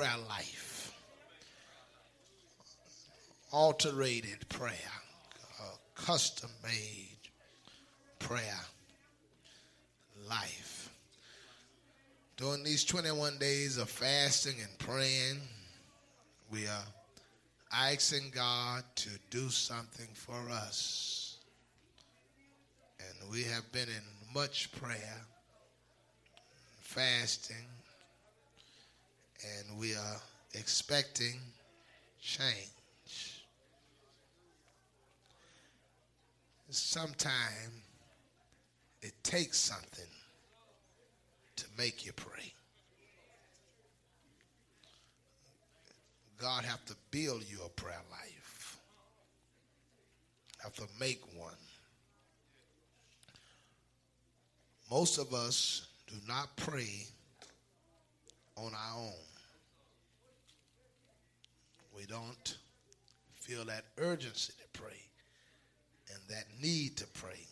prayer life. Alterated prayer. Custom-made prayer life. During these 21 days of fasting and praying, we are asking God to do something for us. And we have been in much prayer, fasting, and we are expecting change. Sometimes it takes something to make you pray. God have to build you a prayer life. Have to make one. Most of us do not pray on our own. We don't feel that urgency to pray and that need to pray.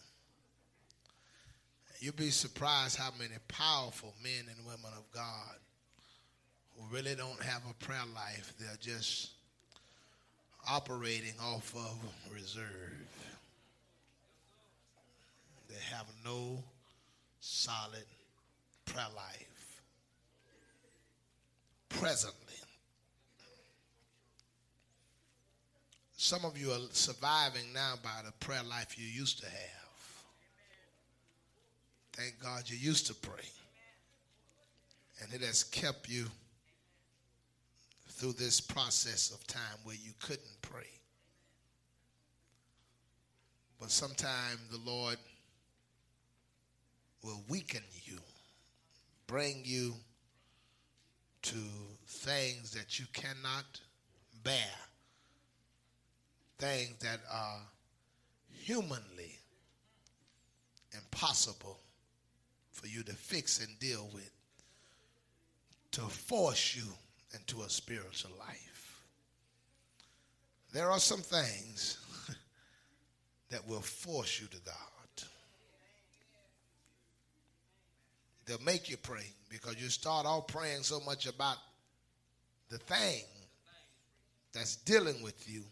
You'd be surprised how many powerful men and women of God who really don't have a prayer life. They're just operating off of reserve. They have no solid prayer life presently. Some of you are surviving now by the prayer life you used to have. Thank God you used to pray. And it has kept you through this process of time where you couldn't pray. But sometimes the Lord will weaken you, bring you to things that you cannot bear, things that are humanly impossible for you to fix and deal with, to force you into a spiritual life. There are some things that will force you to God. They'll make you pray because you start off praying so much about the thing that's dealing with you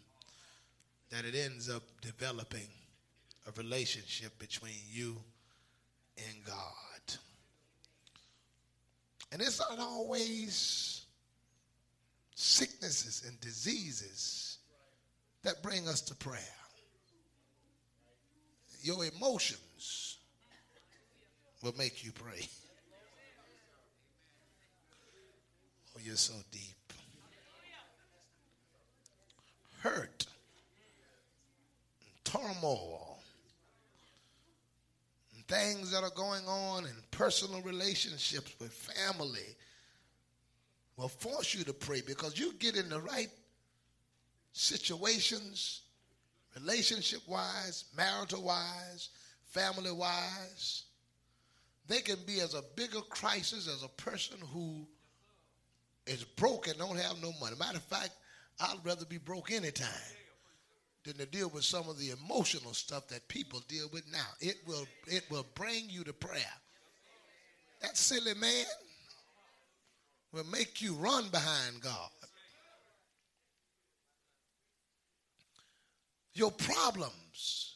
that it ends up developing a relationship between you and God. And it's not always sicknesses and diseases that bring us to prayer. Your emotions will make you pray. Oh, you're so deep. Hurt, and turmoil, and things that are going on in personal relationships with family will force you to pray because you get in the right situations, relationship-wise, marital-wise, family-wise. They can be as a bigger crisis as a person who is broke and don't have no money. Matter of fact, I'd rather be broke anytime than to deal with some of the emotional stuff that people deal with now. It will bring you to prayer. That silly man will make you run behind God. Your problems,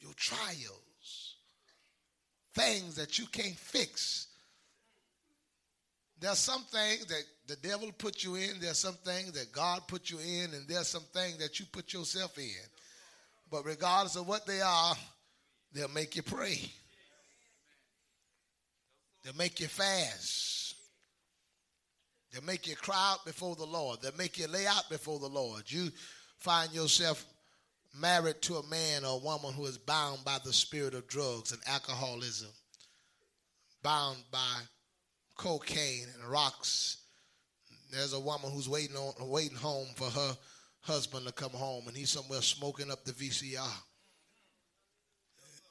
your trials, things that you can't fix. There are some things that the devil put you in. There are some things that God put you in. And there are some things that you put yourself in. But regardless of what they are, they'll make you pray. They'll make you fast. They'll make you cry out before the Lord. They'll make you lay out before the Lord. You find yourself married to a man or a woman who is bound by the spirit of drugs and alcoholism, bound by cocaine and rocks. There's a woman who's waiting home for her husband to come home, and he's somewhere smoking up the VCR.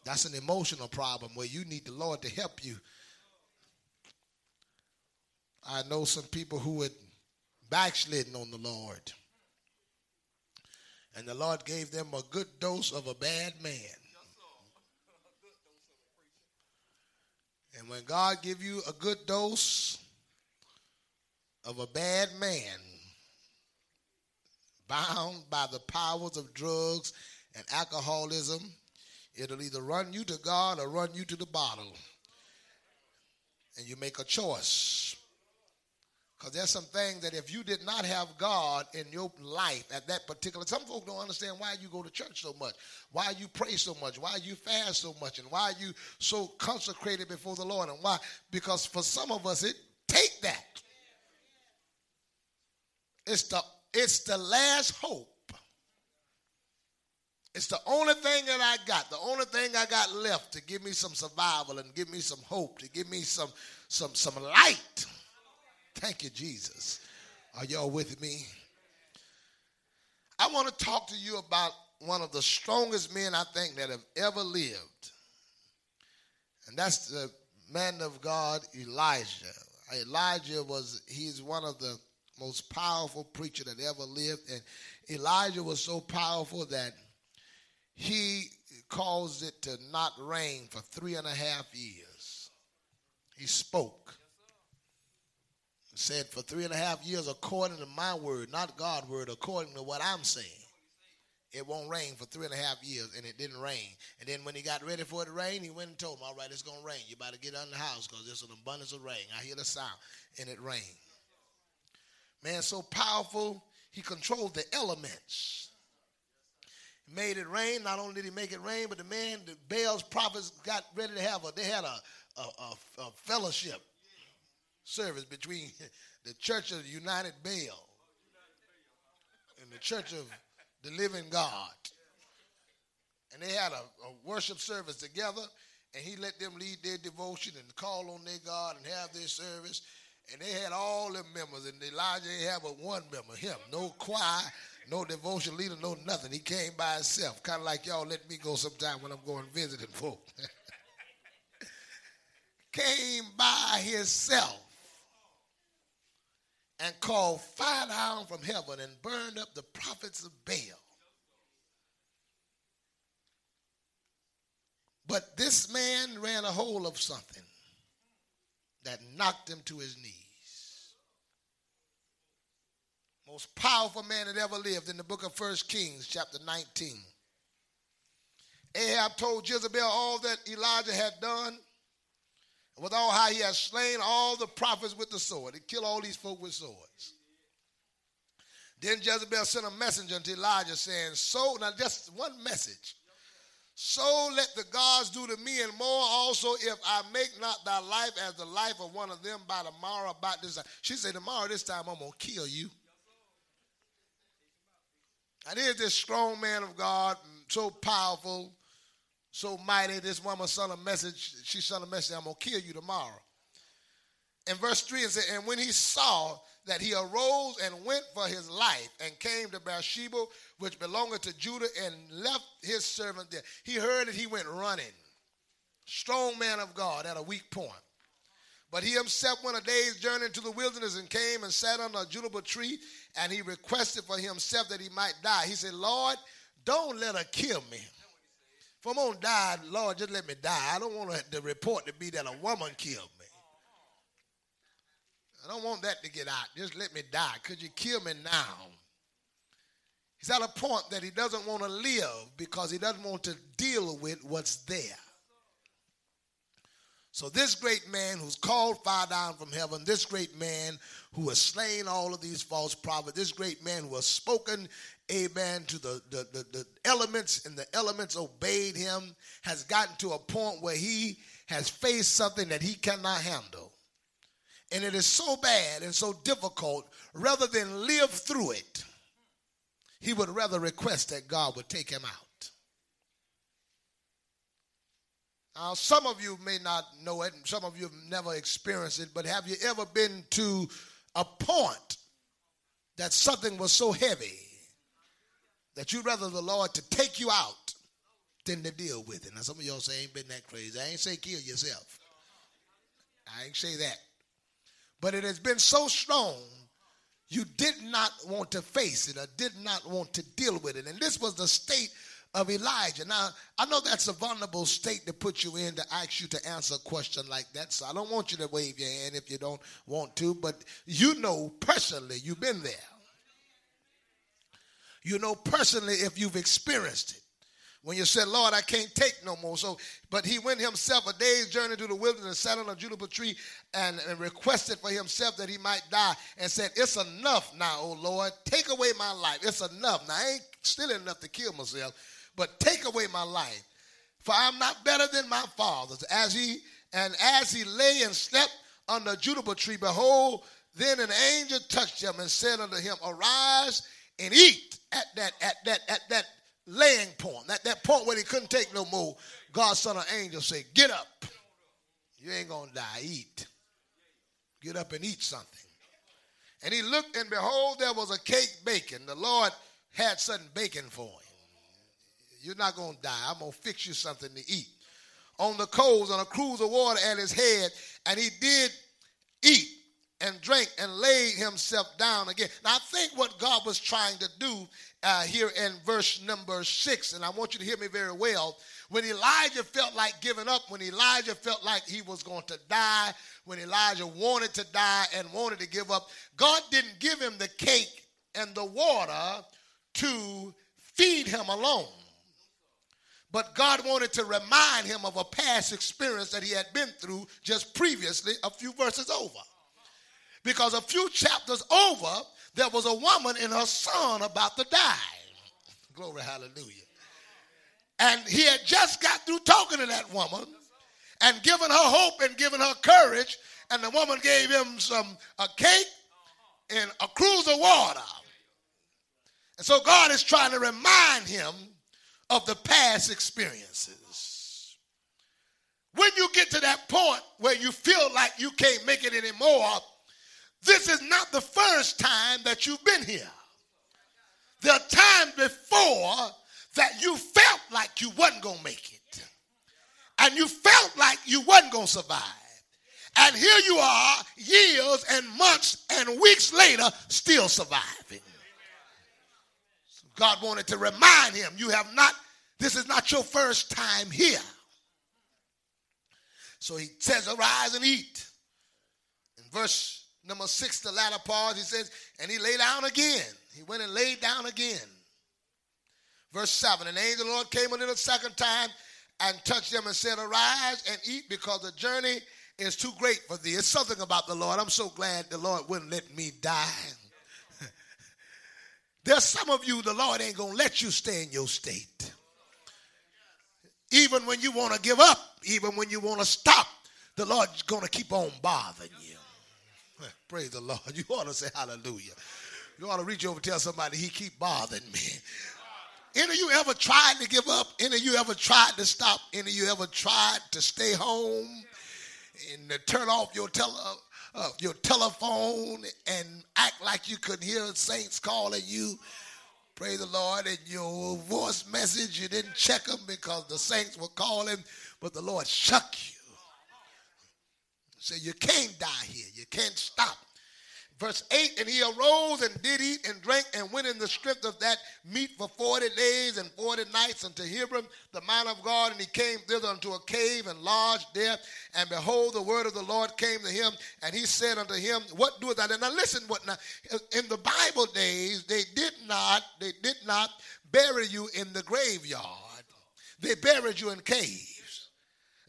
That's an emotional problem where you need the Lord to help you. I know some people who had backslidden on the Lord. And the Lord gave them a good dose of a bad man. And when God give you a good dose of a bad man bound by the powers of drugs and alcoholism, it'll either run you to God or run you to the bottle. And you make a choice. Because there's some things that if you did not have God in your life at that particular time, some folks don't understand why you go to church so much, why you pray so much, why you fast so much, and why you so consecrated before the Lord. And why? Because for some of us, it take that. It's the last hope. It's the only thing that I got, the only thing I got left to give me some survival and give me some hope, to give me some light. Thank you, Jesus. Are y'all with me? I want to talk to you about one of the strongest men I think that have ever lived. And that's the man of God, Elijah. Elijah he's one of the most powerful preacher that ever lived. And Elijah was so powerful that he caused it to not rain for 3.5 years. He spoke. He said, for 3.5 years, according to my word, not God's word, according to what I'm saying, it won't rain for 3.5 years, and it didn't rain. And then when he got ready for it to rain, he went and told him, all right, it's going to rain. You better get out of the house because there's an abundance of rain. I hear the sound, and it rained. Man, so powerful, he controlled the elements. Made it rain. Not only did he make it rain, but the Baal's prophets got ready to have a fellowship service between the Church of the United Baal and the Church of the Living God. And they had a worship service together, and he let them lead their devotion and call on their God and have their service. And they had all their members, and Elijah didn't have but one member, him. No choir, no devotion leader, no nothing. He came by himself, kind of like y'all let me go sometime when I'm going visiting folk. Came by himself and called fire down from heaven and burned up the prophets of Baal. But this man ran a hole of something that knocked him to his knees. Most powerful man that ever lived in the book of 1 Kings, chapter 19. Ahab told Jezebel all that Elijah had done, and with all how he had slain all the prophets with the sword. He killed all these folk with swords. Then Jezebel sent a messenger to Elijah saying, so, now just one message. So let the gods do to me and more also if I make not thy life as the life of one of them by tomorrow about this time. She said, tomorrow this time I'm going to kill you. And here's this strong man of God, so powerful, so mighty. This woman sent a message. She sent a message, I'm going to kill you tomorrow. In verse 3 it said, and when he saw that he arose and went for his life and came to Beersheba, which belongeth to Judah, and left his servant there. He heard it, he went running. Strong man of God at a weak point. But he himself went a day's journey into the wilderness and came and sat under a juniper tree, and he requested for himself that he might die. He said, Lord, don't let her kill me. If I'm going to die, Lord, just let me die. I don't want the report to be that a woman killed me. I don't want that to get out. Just let me die. Could you kill me now? He's at a point that he doesn't want to live because he doesn't want to deal with what's there. So this great man who's called fire down from heaven, this great man who has slain all of these false prophets, this great man who has spoken, amen, to the elements, and the elements obeyed him, has gotten to a point where he has faced something that he cannot handle. And it is so bad and so difficult, rather than live through it, he would rather request that God would take him out. Now, some of you may not know it, and some of you have never experienced it, but have you ever been to a point that something was so heavy that you'd rather the Lord to take you out than to deal with it? Now, some of y'all say, I ain't been that crazy. I ain't say kill yourself. I ain't say that. But it has been so strong, you did not want to face it or did not want to deal with it. And this was the state of Elijah. Now, I know that's a vulnerable state to put you in, to ask you to answer a question like that. So I don't want you to wave your hand if you don't want to. But you know personally, you've been there. You know personally if you've experienced it. When you said, Lord, I can't take no more. So, but he went himself a day's journey to the wilderness, sat on a juniper tree, and requested for himself that he might die, and said, it's enough now, oh Lord. Take away my life. It's enough. Now, I ain't still enough to kill myself, but take away my life. For I'm not better than my fathers. As he lay and slept under a juniper tree, behold, then an angel touched him and said unto him, arise and eat. At that laying point, at that point where he couldn't take no more, God sent an angel say, get up. You ain't going to die. Eat. Get up and eat something. And he looked, and behold, there was a cake baking. The Lord had something baking for him. You're not going to die. I'm going to fix you something to eat. On the coals, on a cruise of water at his head, and he did eat and drank and laid himself down again. Now, I think what God was trying to do here in verse number 6, and I want you to hear me very well, when Elijah felt like giving up, when Elijah felt like he was going to die, when Elijah wanted to die and wanted to give up, God didn't give him the cake and the water to feed him alone. But God wanted to remind him of a past experience that he had been through just previously, a few verses over. Because a few chapters over, there was a woman and her son about to die. Glory, hallelujah. And he had just got through talking to that woman and giving her hope and giving her courage. And the woman gave him a cake and a cruse of water. And so God is trying to remind him of the past experiences. When you get to that point where you feel like you can't make it anymore, this is not the first time that you've been here. There are times before that you felt like you wasn't going to make it. And you felt like you wasn't going to survive. And here you are years and months and weeks later still surviving. So God wanted to remind him, this is not your first time here. So he says, arise and eat. In verse number 6, the latter part, he says, and he lay down again. He went and laid down again. Verse 7, and the angel of the Lord came unto him a second time and touched him and said, arise and eat, because the journey is too great for thee. It's something about the Lord. I'm so glad the Lord wouldn't let me die. There's some of you, the Lord ain't going to let you stay in your state. Even when you want to give up, even when you want to stop, the Lord's going to keep on bothering you. Praise the Lord. You ought to say hallelujah. You ought to reach over and tell somebody, he keep bothering me. Any of you ever tried to give up? Any of you ever tried to stop? Any of you ever tried to stay home and to turn off your telephone and act like you couldn't hear saints calling you? Praise the Lord. And your voice message, you didn't check them because the saints were calling, but the Lord shook you. Say, so you can't die here. You can't stop. Verse 8, and he arose and did eat and drank and went in the strength of that meat for 40 days and 40 nights unto Hebron, the mount of God. And he came thither unto a cave and lodged there. And behold, the word of the Lord came to him. And he said unto him, what doest thou? Now listen, in the Bible days, they did not bury you in the graveyard. They buried you in caves.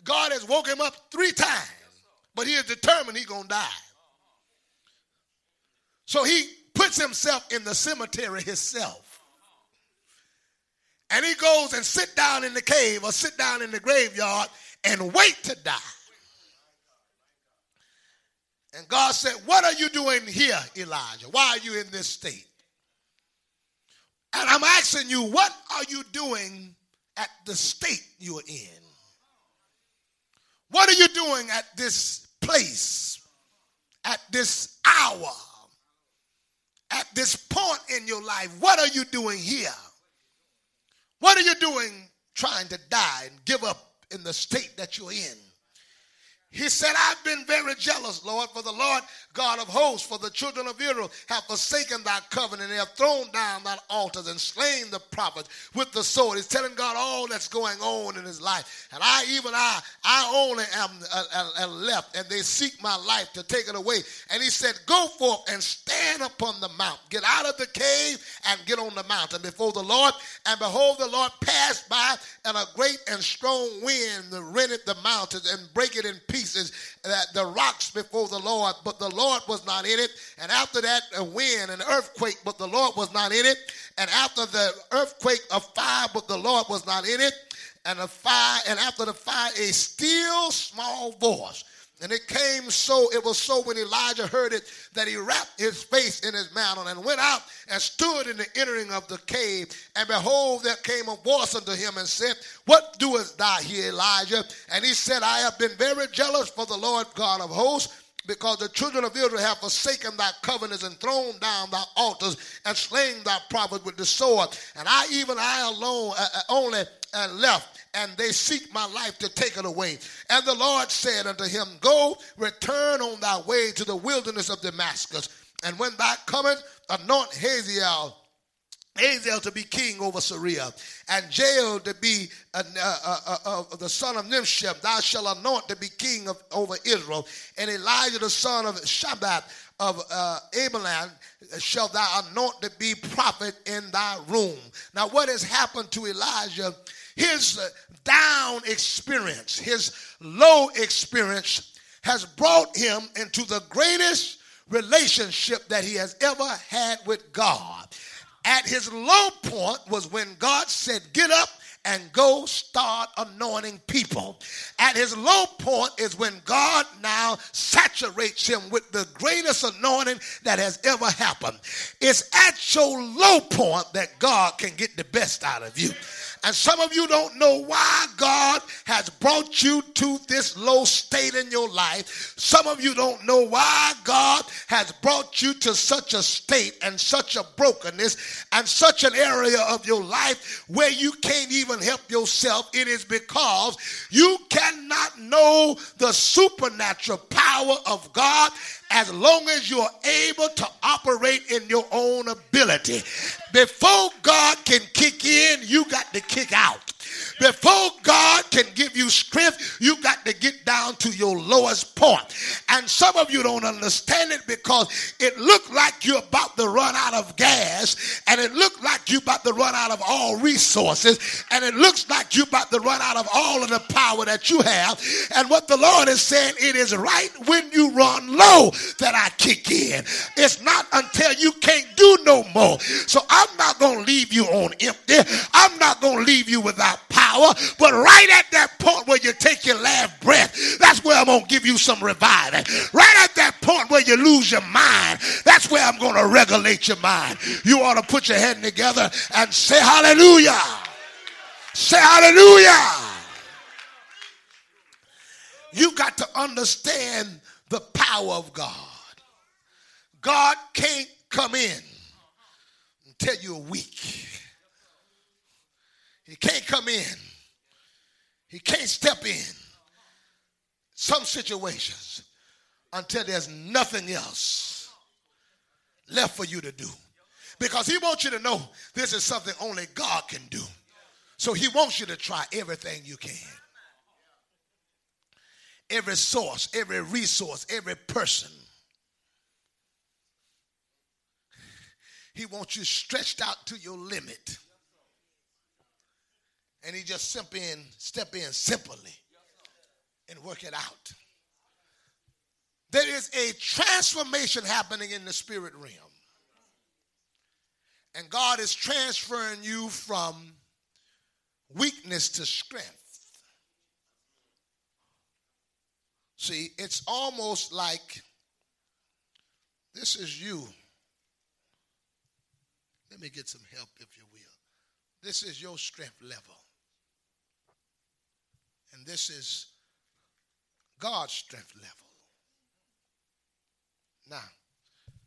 God has woke him up 3 times. But he is determined he's going to die. So he puts himself in the cemetery himself. And he goes and sit down in the cave or sit down in the graveyard and wait to die. And God said, what are you doing here, Elijah? Why are you in this state? And I'm asking you, what are you doing at the state you're in? What are you doing at this place, at this hour, at this point in your life? What are you doing here? What are you doing trying to die and give up in the state that you're in? He said, I've been very jealous, Lord, for the Lord God of hosts, for the children of Israel have forsaken thy covenant. They have thrown down thy altars and slain the prophets with the sword. He's telling God all that's going on in his life. And I only am left, and they seek my life to take it away. And he said, go forth and stand upon the mount. Get out of the cave and get on the mountain before the Lord. And behold, the Lord passed by, and a great and strong wind rent the mountains and break it in pieces, the rocks before the Lord, but the Lord was not in it. And after that, a wind, an earthquake, but the Lord was not in it. And after the earthquake, a fire, but the Lord was not in it. And after the fire, a still small voice. And it came so, it was so when Elijah heard it, that he wrapped his face in his mantle and went out and stood in the entering of the cave. And behold, there came a voice unto him and said, what doest thou here, Elijah? And he said, I have been very jealous for the Lord God of hosts, because the children of Israel have forsaken thy covenants and thrown down thy altars and slain thy prophets with the sword. And I alone left, and they seek my life to take it away. And the Lord said unto him, go, return on thy way to the wilderness of Damascus. And when thou comest, anoint Hazael to be king over Syria, and Jael to be the son of Nimsheb. Thou shalt anoint to be king over Israel. And Elijah the son of Shaphat of Abilan shall thou anoint to be prophet in thy room. Now what has happened to Elijah? His down experience, his low experience has brought him into the greatest relationship that he has ever had with God. At his low point was when God said, get up and go start anointing people. At his low point is when God now saturates him with the greatest anointing that has ever happened. It's at your low point that God can get the best out of you. And some of you don't know why God has brought you to this low state in your life. Some of you don't know why God has brought you to such a state and such a brokenness and such an area of your life where you can't even help yourself. It is because you cannot know the supernatural power of God as long as you're able to operate in your own ability. Before God can kick in, you got to kick out. Before God can give you strength, you got to get down to your lowest point. And some of you don't understand it because it looked like you're about to run out of gas, and it looked like you're about to run out of all resources, and it looks like you're about to run out of all of the power that you have. And what the Lord is saying, it is right when you run low that I kick in. It's not until you can't do no more. So I'm not going to leave you on empty. I'm not going to leave you without power, but right at that point where you take your last breath, that's where I'm going to give you some reviving. Right at that point where you lose your mind, that's where I'm going to regulate your mind. You ought to put your hand together and say hallelujah. Say hallelujah. You got to understand the power of God. God can't come in until you're weak. He can't come in. He can't step in some situations until there's nothing else left for you to do. Because he wants you to know this is something only God can do. So he wants you to try everything you can. Every source, every resource, every person. He wants you stretched out to your limit. And he just step in simply and work it out. There is a transformation happening in the spirit realm. And God is transferring you from weakness to strength. See, it's almost like this is you. Let me get some help if you will. This is your strength level. And this is God's strength level. Now,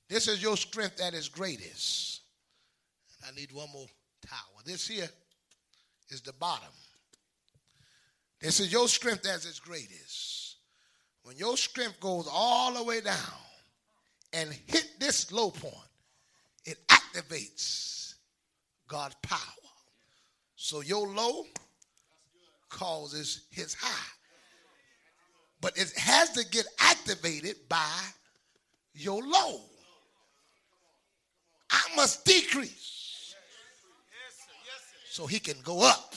this is your strength at its greatest. And I need one more tower. This here is the bottom. This is your strength as its greatest. when your strength goes all the way down and hit this low point, it activates God's power. So your low causes his high. But it has to get activated by your low. I must decrease so he can go up.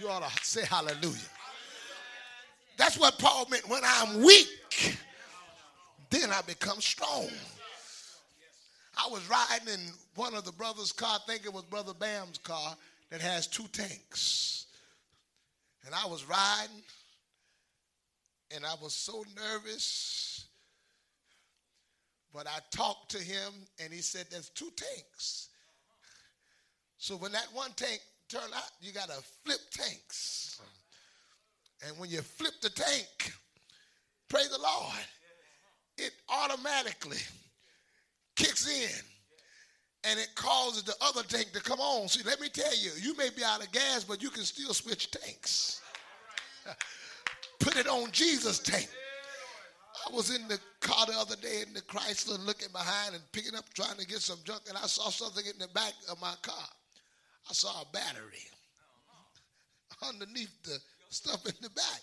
You ought to say hallelujah. That's what Paul meant. When I'm weak, then I become strong. I was riding in one of the brothers' car, I think it was Brother Bam's car, that has two tanks. And I was riding, and I was so nervous. But I talked to him, and he said, there's two tanks. So when that one tank turned out, you got to flip tanks. And when you flip the tank, praise the Lord, it automatically kicks in and it causes the other tank to come on. See, let me tell you, you may be out of gas, but you can still switch tanks. Put it on Jesus' tank. I was in the car the other day in the Chrysler and looking behind and picking up, trying to get some junk, and I saw something in the back of my car. I saw a battery underneath the stuff in the back.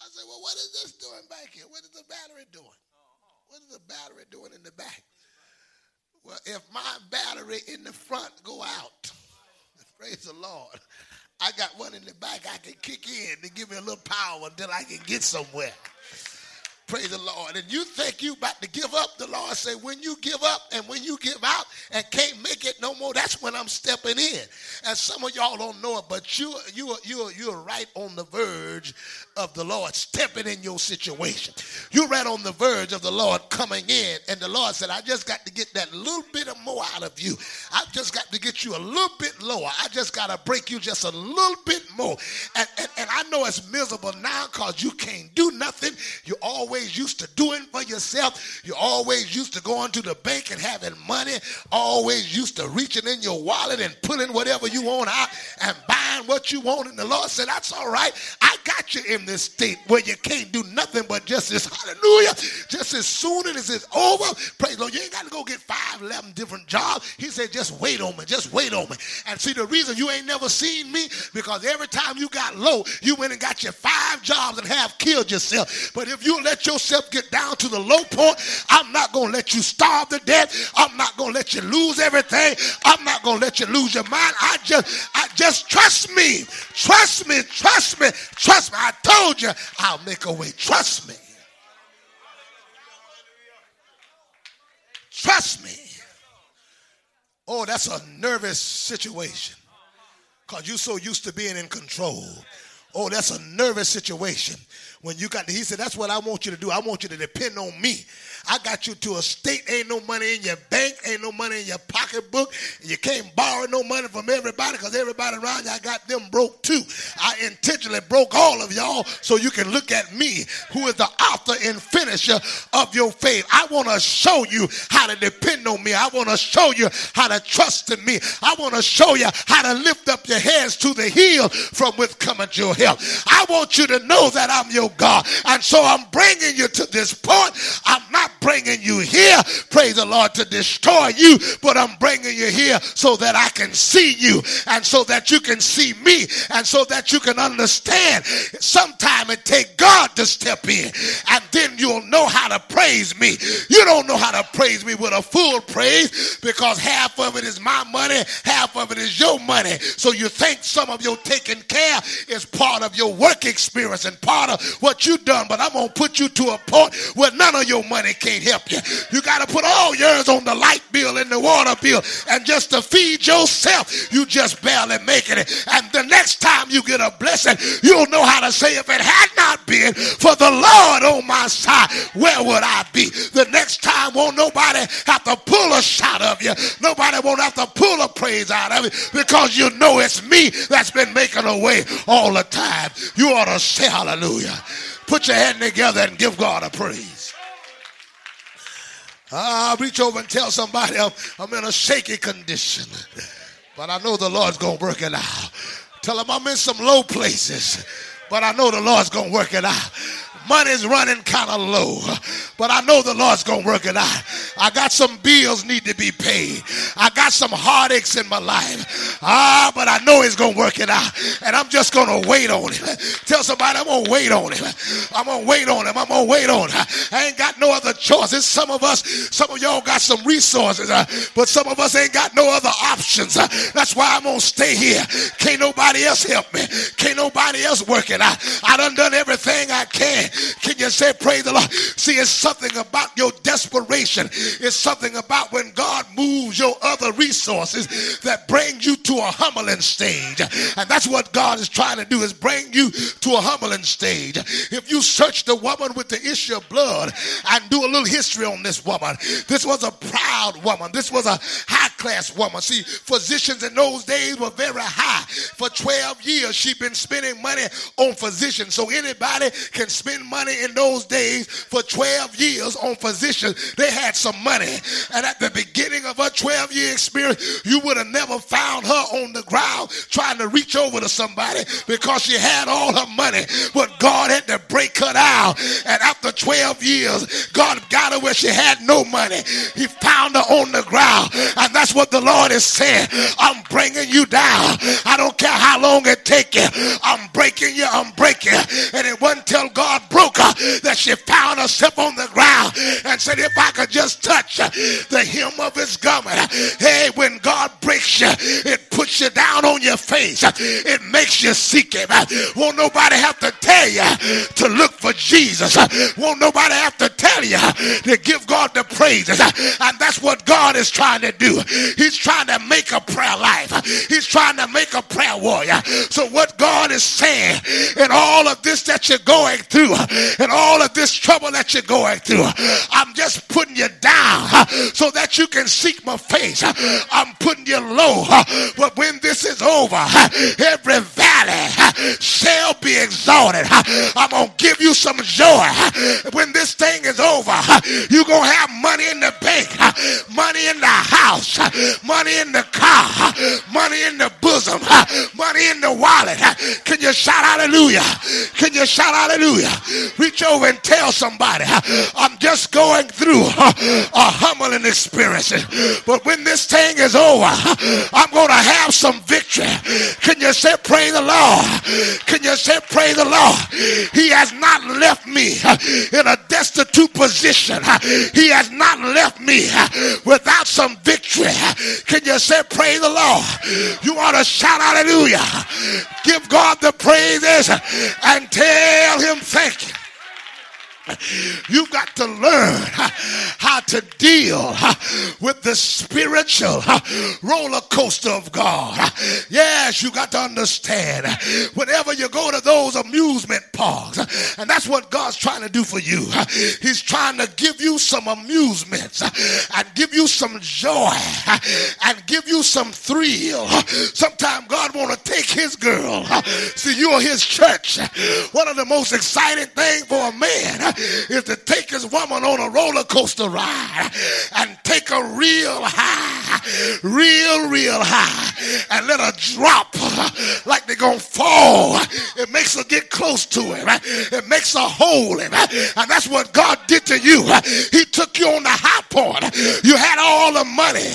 I said, well, what is this doing back here? What is the battery doing? What is the battery doing in the back? Well, if my battery in the front go out, praise the Lord, I got one in the back I can kick in to give me a little power until I can get somewhere. Praise the Lord. And you think you about to give up, the Lord say, when you give up and when you give out and can't make it no more, that's when I'm stepping in. And some of y'all don't know it, but you're right on the verge of the Lord stepping in your situation. You're right on the verge of the Lord coming in, and the Lord said, I just got to get that little bit more out of you. I've just got to get you a little bit lower. I just got to break you just a little bit more. And I know it's miserable now because you can't do nothing. You always used to doing for yourself. You always used to going to the bank and having money. Always used to reaching in your wallet and pulling whatever you want out and buying what you want. And the Lord said, that's all right. I got you in this state where you can't do nothing but just this. Hallelujah. Just as soon as it's over, praise the Lord, you ain't got to go get 5, 11 different jobs. He said, just wait on me. Just wait on me. And see, the reason you ain't never seen me, because every time you got low, you went and got your 5 jobs and half killed yourself. But if you let yourself get down to the low point, I'm not going to let you starve to death. I'm not going to let you lose everything. I'm not going to let you lose your mind. I just trust me. Trust me. Trust me. Trust me. I told you I'll make a way. Trust me. Trust me. Oh, that's a nervous situation because you're so used to being in control. Oh, that's a nervous situation. When you got, he said, that's what I want you to do. I want you to depend on me. I got you to a state, ain't no money in your bank, ain't no money in your pocketbook. You can't borrow no money from everybody because everybody around you, I got them broke too. I intentionally broke all of y'all so you can look at me, who is the author and finisher of your faith. I want to show you how to depend on me. I want to show you how to trust in me. I want to show you how to lift up your hands to the hill from which cometh your help. I want you to know that I'm your God. And so I'm bringing you to this point. I'm not bringing you here, praise the Lord, to destroy you, but I'm bringing you here so that I can see you and so that you can see me and so that you can understand. Sometime it takes God to step in, and then you'll know how to praise me. You don't know how to praise me with a full praise because half of it is my money, half of it is your money. So you think some of your taking care is part of your work experience and part of what you done, but I'm going to put you to a point where none of your money can't help you. You got to put all yours on the light bill and the water bill, and just to feed yourself, you just barely making it. And the next time you get a blessing, you'll know how to say, if it had not been for the Lord on my side, where would I be? The next time won't nobody have to pull a shot of you. Nobody won't have to pull a praise out of you because you know it's me that's been making a way all the time. You ought to say hallelujah. Put your hand together and give God a praise. I'll reach over and tell somebody I'm in a shaky condition, but I know the Lord's going to work it out. Tell him I'm in some low places, but I know the Lord's going to work it out. Money's running kind of low, but I know the Lord's going to work it out. I got some bills need to be paid. I got some heartaches in my life. But I know he's going to work it out, and I'm just going to wait on him. Tell somebody, I'm going to wait on him. I'm going to wait on him. I'm going to wait on him. I ain't got no other choices. Some of us, some of y'all got some resources, but some of us ain't got no other options. That's why I'm going to stay here. Can't nobody else help me. Can't nobody else work it out. I done everything I can. Can you say praise the Lord? See, it's something about your desperation. It's something about when God moves your other resources that brings you to a humbling stage. And that's what God is trying to do, is bring you to a humbling stage. If you search the woman with the issue of blood and do a little history on this woman, this was a proud woman. This was a high-class woman. See, physicians in those days were very high. For 12 years, she'd been spending money on physicians. So anybody can spend money in those days for 12 years on physicians. They had some money, and at the beginning of her 12-year experience, you would have never found her on the ground trying to reach over to somebody because she had all her money. But God had to break her down, and after 12 years, God got her where she had no money. He found her on the ground, and that's what the Lord is saying. I'm bringing you down. I don't care how long it takes you. I'm breaking you. I'm breaking you. And it wasn't till God broke her that she found herself on the ground and said, if I could just touch the hem of his garment. Hey, when God breaks you, it puts you down on your face. It makes you seek him. Won't nobody have to tell you to look for Jesus. Won't nobody have to tell you to give God the praises. And that's what God is trying to do. He's trying to make a prayer life. He's trying to make a prayer warrior. So what God is saying, in all of this that you're going through, and all of this trouble that you're going through, I'm just putting you down so that you can seek my face. I'm putting you low, but when this is over, every valley shall be exalted. I'm going to give you some joy. When this thing is over, you're going to have money in the bank, money in the house, money in the car, money in the bosom, money in the wallet. Can you shout hallelujah? Can you shout hallelujah? Reach over and tell somebody, I'm just going through a humbling experience, but when this thing is over, I'm going to have some victory. Can you say praise the Lord? Can you say praise the Lord? He has not left me in a destitute position. He has not left me without some victory. Can you say praise the Lord? You ought to shout hallelujah. Give God the praises and tell him thank you. You've got to learn how to deal with the spiritual roller coaster of God. Yes, you got to understand, whenever you go to those amusement parks, and that's what God's trying to do for you. He's trying to give you some amusements and give you some joy and give you some thrill. Sometimes God want to take his girl. See, you're his church. One of the most exciting things for a man is to take his woman on a roller coaster ride and take her real high, real high, and let her drop like they're going to fall. It makes her get close to him. It makes her hold him. And that's what God did to you. He took you on the high point. You had all the money.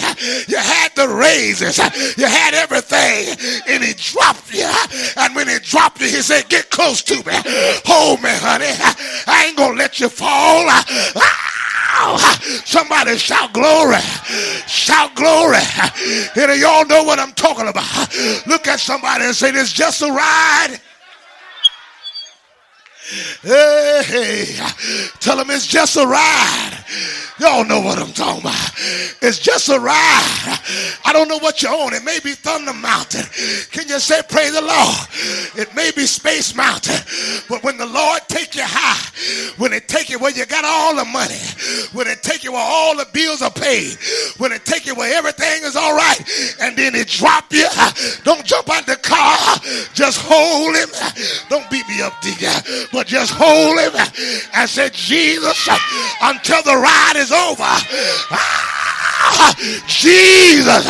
You had the raises. You had everything. And he dropped you. And when he dropped you, he said, get close to me. Hold me, honey. I ain't going to let you fall. Somebody shout glory. Shout glory. And y'all know what I'm talking about. Look at somebody and say, this is just a ride. Hey, tell them it's just a ride. Y'all know what I'm talking about. It's just a ride. I don't know what you're on. It may be Thunder Mountain. Can you say praise the Lord? It may be Space Mountain. But when the Lord take you high, when it take you where you got all the money, when it take you where all the bills are paid, when it take you where everything is all right, and then it drop you, don't jump out the car. Just hold him. Don't beat me up, D.G., but just hold him and say, Jesus, until the ride is over. Jesus.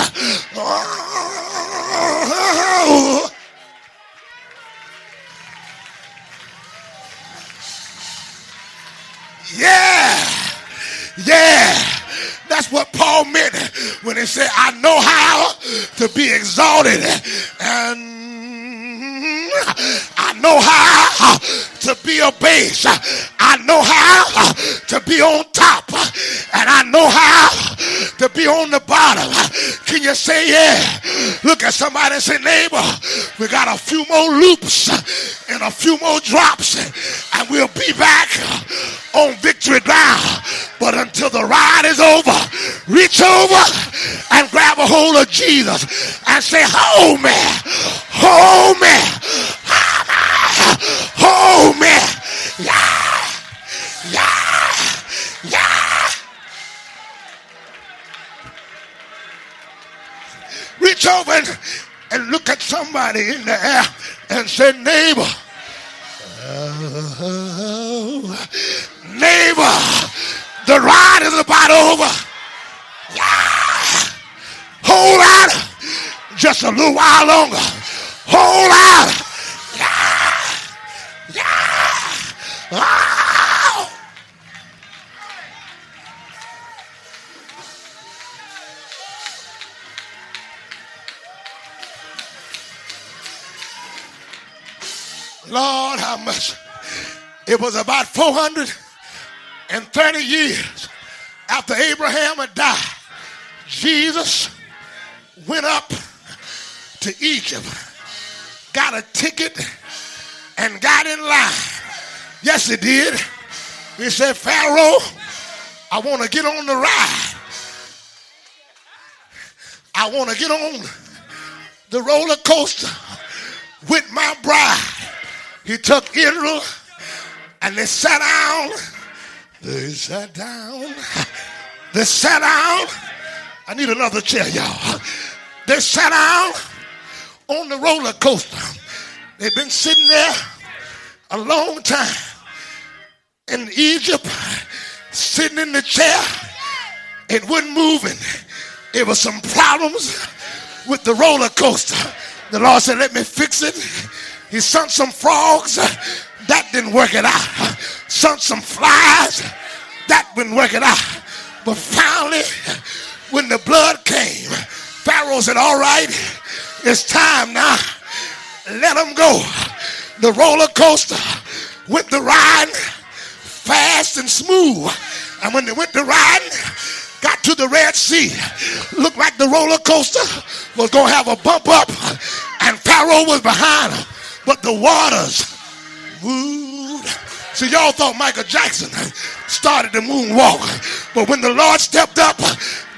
Yeah. Yeah. That's what Paul meant when he said, I know how to be exalted and I know how to be abased. I know how to be on top, and I know how to be on the bottom. Can you say yeah? Look at somebody and say, neighbor, we got a few more loops and a few more drops, and we'll be back on Victory Ground. But until the ride is over, reach over and grab a hold of Jesus and say, hold me, hold me, hold me. Yeah, yeah, yeah. Reach over and look at somebody in the air and say, neighbor, neighbor, the ride is about over. Yeah. Hold out just a little while longer. Hold out. Yeah. Yeah. Oh. Lord, how much? It was about 430 years after Abraham had died. Jesus went up to Egypt, got a ticket, and got in line. Yes, he did. He said, Pharaoh, I want to get on the ride. I want to get on the roller coaster with my bride. He took Israel and they sat down. They sat down. They sat down. I need another chair, y'all. They sat down on the roller coaster. They've been sitting there a long time in Egypt, sitting in the chair. It wasn't moving. It was some problems with the roller coaster. The Lord said, let me fix it. He sent some frogs. That didn't work it out. Sent some flies. That wouldn't work it out. But finally, when the blood came, Pharaoh said, all right, it's time now. Let them go. The roller coaster went to riding fast and smooth. And when they went to riding, got to the Red Sea, looked like the roller coaster was going to have a bump up. And Pharaoh was behind him. But the waters moved. See, y'all thought Michael Jackson started the moonwalk. But when the Lord stepped up,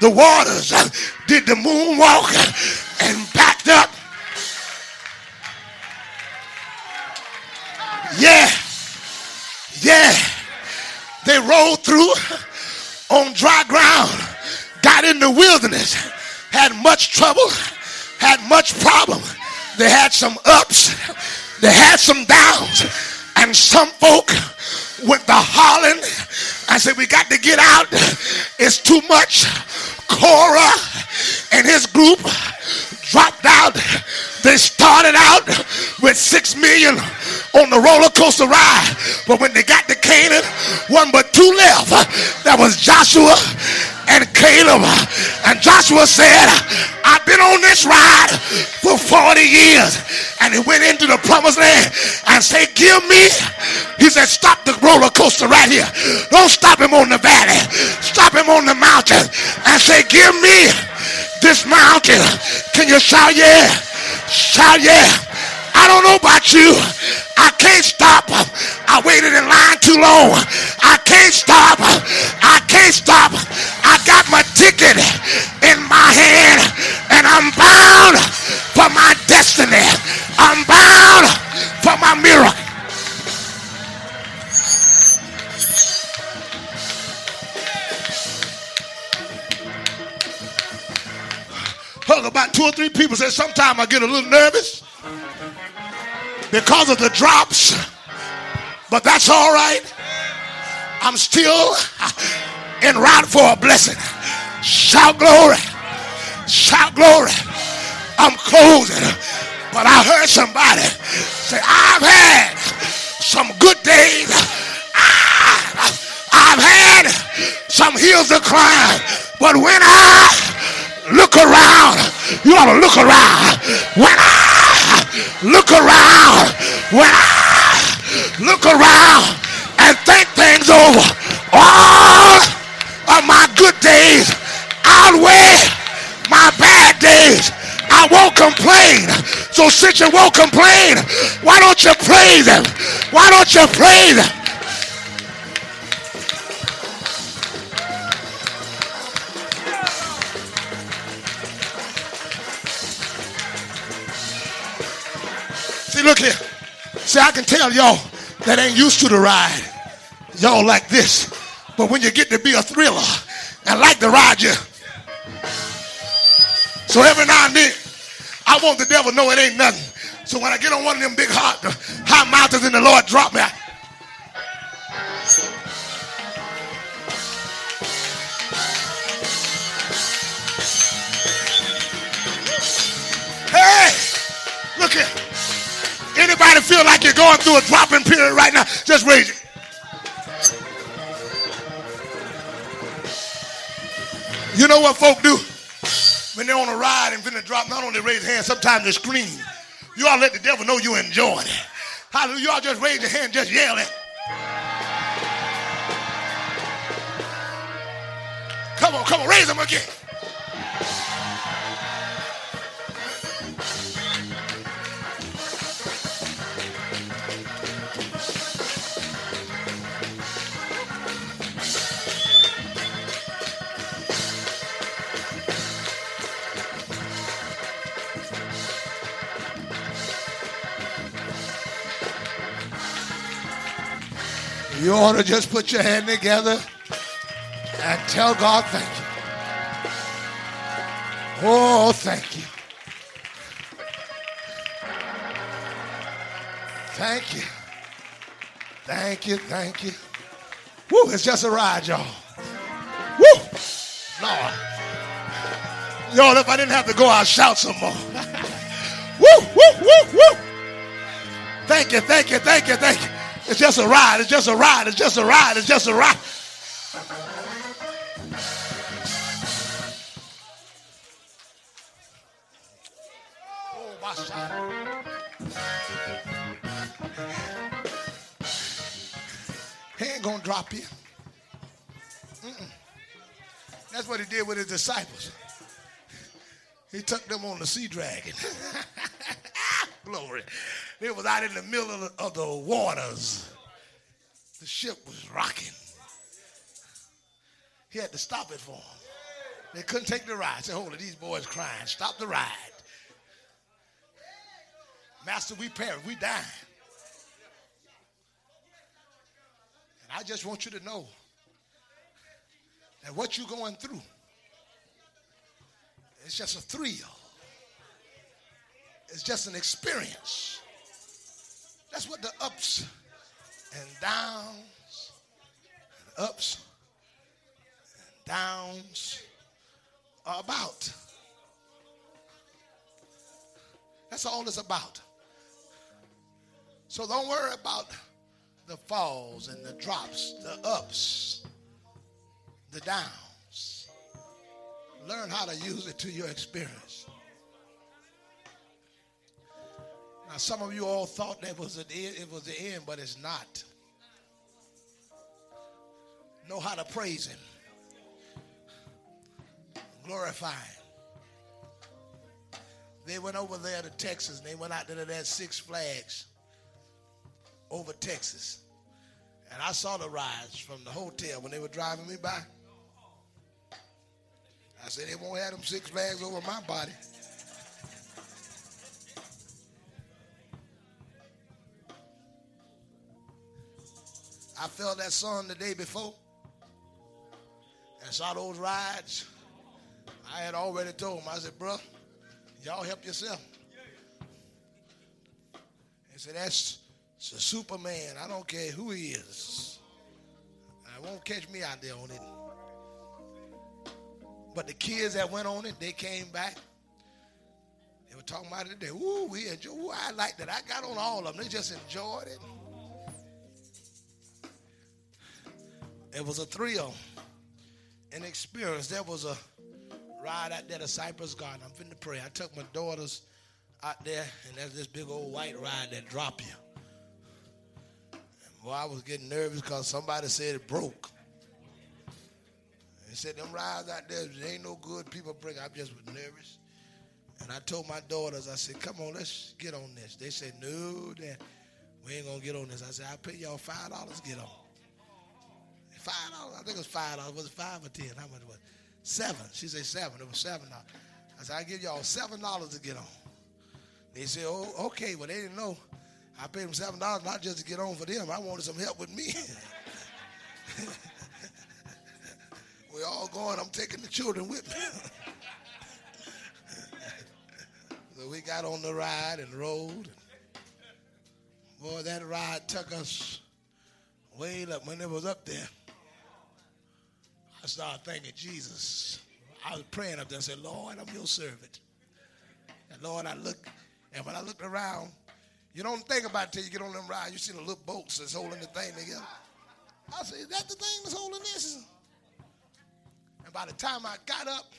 the waters did the moonwalk and backed up. Yeah. Yeah. They rolled through on dry ground, got in the wilderness, had much trouble, had much problem. They had some ups, they had some downs, and some folk went to hollering. I said, we got to get out. It's too much. Korah and his group dropped out. They started out with 6 million on the roller coaster ride, but when they got to Canaan, one but two left. That was Joshua and Caleb. And Joshua said, I've been on this ride for 40 years. And he went into the promised land and said, give me. He said, stop the roller coaster right here. Don't stop him on the valley. Stop him on the mountain. And say, give me this mountain. Can you shout yeah? Shout yeah. I don't know about you. I can't stop. I waited in line too long. I can't stop. I can't stop. I got my ticket in my hand and I'm bound for my destiny. I'm bound for my miracle. Hug about 2 or 3 people said, sometimes I get a little nervous because of the drops, but that's all right. I'm still en route for a blessing. Shout glory. Shout glory. I'm closing, but I heard somebody say, I've had some good days. I've of the climb. But when I look around, you ought to look around. When I look around, when I look around and think things over, all of my good days outweigh my bad days. I won't complain. So since you won't complain, why don't you praise him? Why don't you praise him? See, look here. See, I can tell y'all that ain't used to the ride. Y'all like this. But when you get to be a thriller and like the ride, you... So every now and then, I want the devil to know it ain't nothing. So when I get on one of them big high mountains and the Lord drop me, hey, look here. Anybody feel like you're going through a dropping period right now? Just raise it. You know what folk do? When they're on a ride and finna drop, not only raise hands, sometimes they scream. You all let the devil know you enjoyed it. Hallelujah. You all just raise your hand, just yell it. Come on, come on, raise them again. You ought to just put your hand together and tell God thank you. Oh, thank you. Thank you. Thank you, thank you. Woo, it's just a ride, y'all. Woo! Lord. Y'all, if I didn't have to go, I'd shout some more. Woo, woo, woo, woo. Thank you, thank you, thank you, thank you. It's just a ride, it's just a ride, it's just a ride, it's just a ride. Oh, my son. He ain't gonna drop you. That's what he did with his disciples. He took them on the sea dragon. Glory. They was out in the middle of the waters. The ship was rocking. He had to stop it for them. They couldn't take the ride. Say, hold it, these boys crying. Stop the ride. Master, we perish. We dying. And I just want you to know that what you're going through, it's just a thrill. It's just an experience. That's what the ups and downs, and ups and downs are about. That's all it's about. So don't worry about the falls and the drops, the ups, the downs. Learn how to use it to your experience. Now, some of you all thought that was the end, but it's not. Know how to praise him. Glorify him. They went over there to Texas, and they went out there to that Six Flags over Texas. And I saw the rides from the hotel when they were driving me by. I said, they won't have them Six Flags over my body. I felt that sun the day before and saw those rides. I had already told him, I said, bro, y'all help yourself. He said, that's a Superman. I don't care who he is. I won't catch me out there on it. But the kids that went on it, they came back. They were talking about it today. Ooh, we enjoy. Ooh, I like that. I got on all of them. They just enjoyed it. It was a thrill an experience. There was a ride out there to Cypress Garden. I'm finna pray. I took my daughters out there, and there's this big old white ride that drop you. And boy, I was getting nervous because somebody said it broke. They said them rides out there, there ain't no good people break. I just was nervous. And I told my daughters, I said, come on, let's get on this. They said, no, Dad, we ain't going to get on this. I said, I'll pay y'all $5 to get on. $5, I think it was $5. Was it 5 or 10? How much was it? 7. She said 7. It was $7. I said, I'll give y'all $7 to get on. They said, oh, okay. Well, they didn't know. I paid them $7 not just to get on for them. I wanted some help with me. We're all going. I'm taking the children with me. So we got on the ride and rode. Boy, that ride took us way up. When it was up there, I started thanking Jesus. I was praying up there. I said, Lord, I'm your servant. And Lord, I looked. And when I looked around, you don't think about it till you get on them rides. You see the little boats that's holding the thing together. I said, is that the thing that's holding this? And by the time I got up,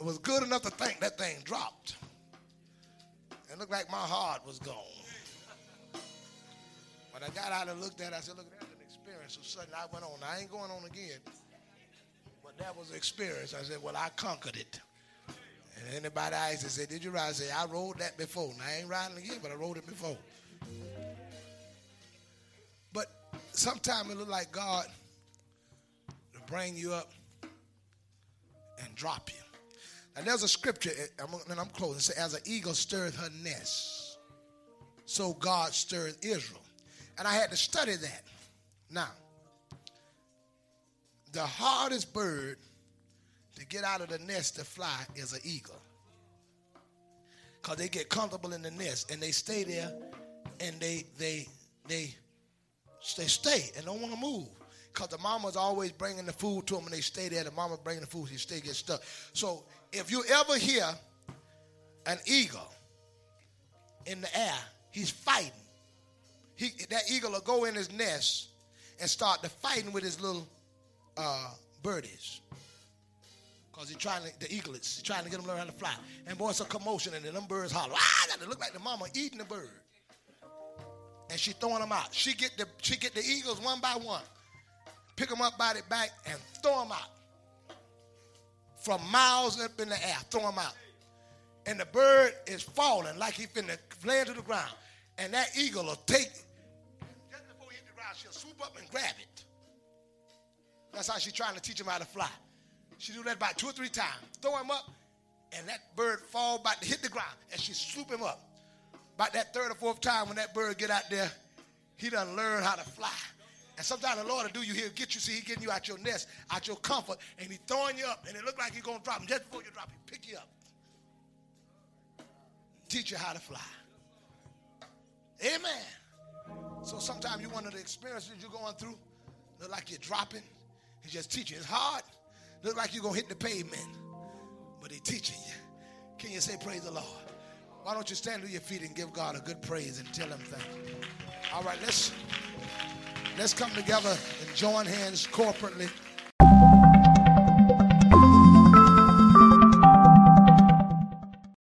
it was good enough to think that thing dropped. It looked like my heart was gone. When I got out and looked at it, I said, look, that's an experience. So suddenly I went on. I ain't going on again. But that was an experience. I said, well, I conquered it. And anybody I asked, they said, did you ride? I said, I rode that before. Now, I ain't riding again, but I rode it before. But sometimes it look like God to bring you up and drop you. And there's a scripture, and I'm closing. It says, as an eagle stirreth her nest, so God stirreth Israel. And I had to study that. Now, the hardest bird to get out of the nest to fly is an eagle. Because they get comfortable in the nest, and they stay there, and they stay and don't want to move. Because the mama's always bringing the food to them, and they stay there. The mama's bringing the food, so they stay, get stuck. So if you ever hear an eagle in the air, he's fighting. That eagle will go in his nest and start to fighting with his little birdies. Because he's trying to get them to learn how to fly. And boy, it's a commotion, and then them birds holler. Ah, they look like the mama eating the bird. And she throwing them out. She get the eagles one by one. Pick them up by the back and throw them out. From miles up in the air, throw them out. And the bird is falling like he finna land to the ground. And that eagle will take it. Just before he hit the ground, she'll swoop up and grab it. That's how she's trying to teach him how to fly. She do that about 2 or 3 times. Throw him up, and that bird fall about to hit the ground, and she swoop him up. About that 3rd or 4th time when that bird get out there, he done learned how to fly. And sometimes the Lord will do you. He'll get you. See, he's getting you out your nest, out your comfort, and he's throwing you up, and it look like he's going to drop him. Just before you drop him, he pick you up. Teach you how to fly. Amen. So sometimes you one of the experiences you're going through look like you're dropping. He's just teaching. It's hard. Look like you're going to hit the pavement, but he's teaching you. Can you say praise the Lord? Why don't you stand to your feet and give God a good praise and tell him thank you. All right, let's come together and join hands corporately.